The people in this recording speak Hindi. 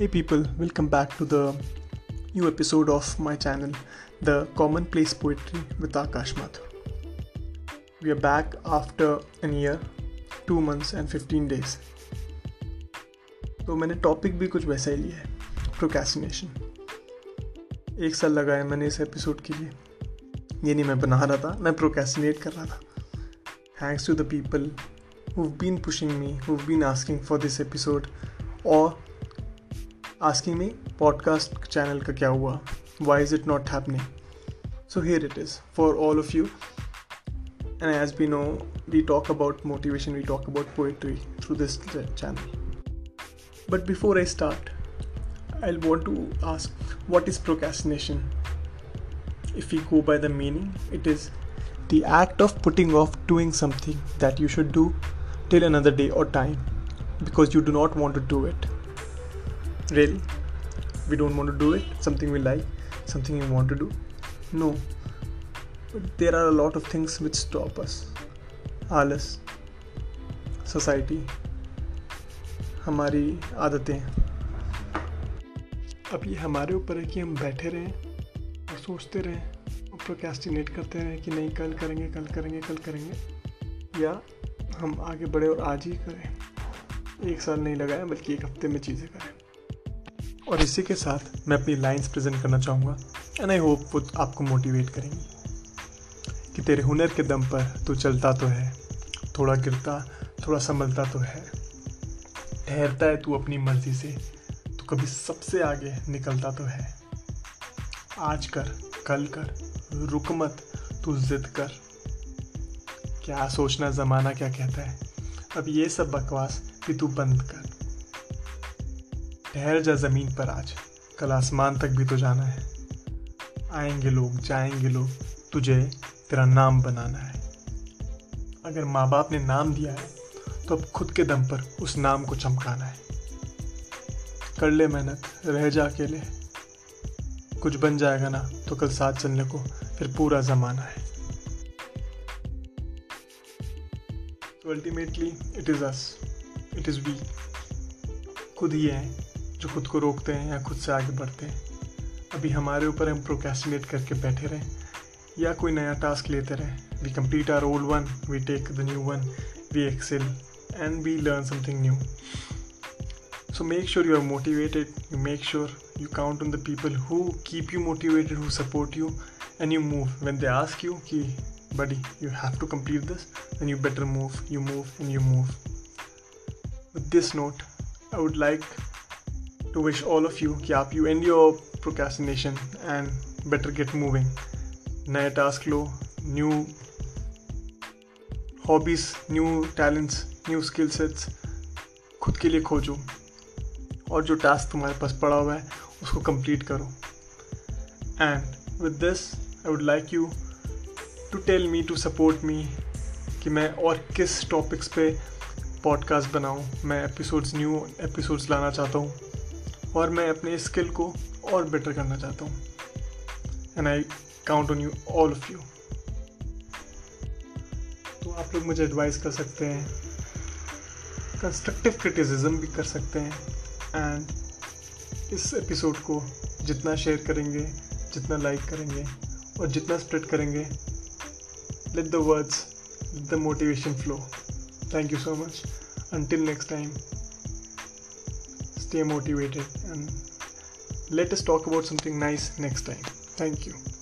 Hey people, welcome back to the new episode of my channel, The Commonplace Poetry with Akash Mathur. We are back after an year, 2 months and 15 days. तो मैंने टॉपिक भी कुछ वैसा ही लिया है, प्रोक्रेस्टिनेशन। 1 साल लगाया मैंने इस एपिसोड के लिए। ये नहीं मैं बना रहा था, मैं प्रोक्रेस्टिनेट कर रहा था। Thanks to the people who've been pushing me, who've been asking for this episode or asking me podcast channel का क्या हुआ, why is it not happening? So here it is for all of you. And as we know, we talk about motivation, we talk about poetry through this channel. But before I start, I'll want to ask, what is procrastination? If we go by the meaning, it is the act of putting off doing something that you should do till another day or time because you do not want to do it. Really? We don't want to do it? Something we like? Something we want to do? No. But there are a lot of things which stop us. आलस, society, हमारी आदतें। अब ये हमारे ऊपर है कि हम बैठे रहें और सोचते रहें और प्रोक्रेस्टिनेट करते रहें कि नहीं कल करेंगे, या हम आगे बढ़े और आज ही करें। 1 साल नहीं लगाया बल्कि 1 हफ्ते में चीज़ें करें। और इसी के साथ मैं अपनी लाइंस प्रेजेंट करना चाहूँगा एंड आई होप वो आपको मोटिवेट करेंगी कि तेरे हुनर के दम पर तू चलता तो है, थोड़ा गिरता, थोड़ा संभलता तो है, ठहरता है तू अपनी मर्जी से, तू कभी सबसे आगे निकलता तो है। आज कर, कल कर, रुक मत, तू जिद कर। क्या सोचना ज़माना क्या कहता है, अब ये सब बकवास भी तू बंद कर। ठहर जा ज़मीन पर आज, कल आसमान तक भी तो जाना है। आएंगे लोग, जाएंगे लोग, तुझे तेरा नाम बनाना है। अगर माँ बाप ने नाम दिया है तो अब खुद के दम पर उस नाम को चमकाना है। कर ले मेहनत, रह जा अकेले, कुछ बन जाएगा ना तो कल साथ चलने को फिर पूरा ज़माना है। तो ultimately it is us, it is we. खुद ही हैं जो खुद को रोकते हैं या खुद से आगे बढ़ते हैं। अभी हमारे ऊपर हम प्रोक्रेस्टिनेट करके बैठे रहें या कोई नया टास्क लेते रहें। We complete our old one, we take the new one, we excel and we learn something new. So make sure you are motivated, you make sure you count on the people who keep you motivated, who support you and you move. When they ask you कि buddy you have to complete this, then you better move, you move and you move. With this note I would like to wish all of you कि आप you end your procrastination and better get moving. नए task लो, new hobbies, new talents, new skill sets खुद के लिए खोजो और जो task तुम्हारे पास पड़ा हुआ है उसको complete करो। And with this I would like you to tell me, to support me कि मैं और किस topics पे पॉडकास्ट बनाऊं। मैं एपिसोड्स, न्यू एपिसोड्स लाना चाहता हूं और मैं अपने स्किल को और बेटर करना चाहता हूं। And I count on you, all of you. तो आप लोग मुझे एडवाइस कर सकते हैं, कंस्ट्रक्टिव क्रिटिसिज्म भी कर सकते हैं। एंड इस एपिसोड को जितना शेयर करेंगे, जितना लाइक करेंगे और जितना स्प्रेड करेंगे, let the words, let the motivation flow. Thank you so much. Until next time, stay motivated and let us talk about something nice next time. Thank you.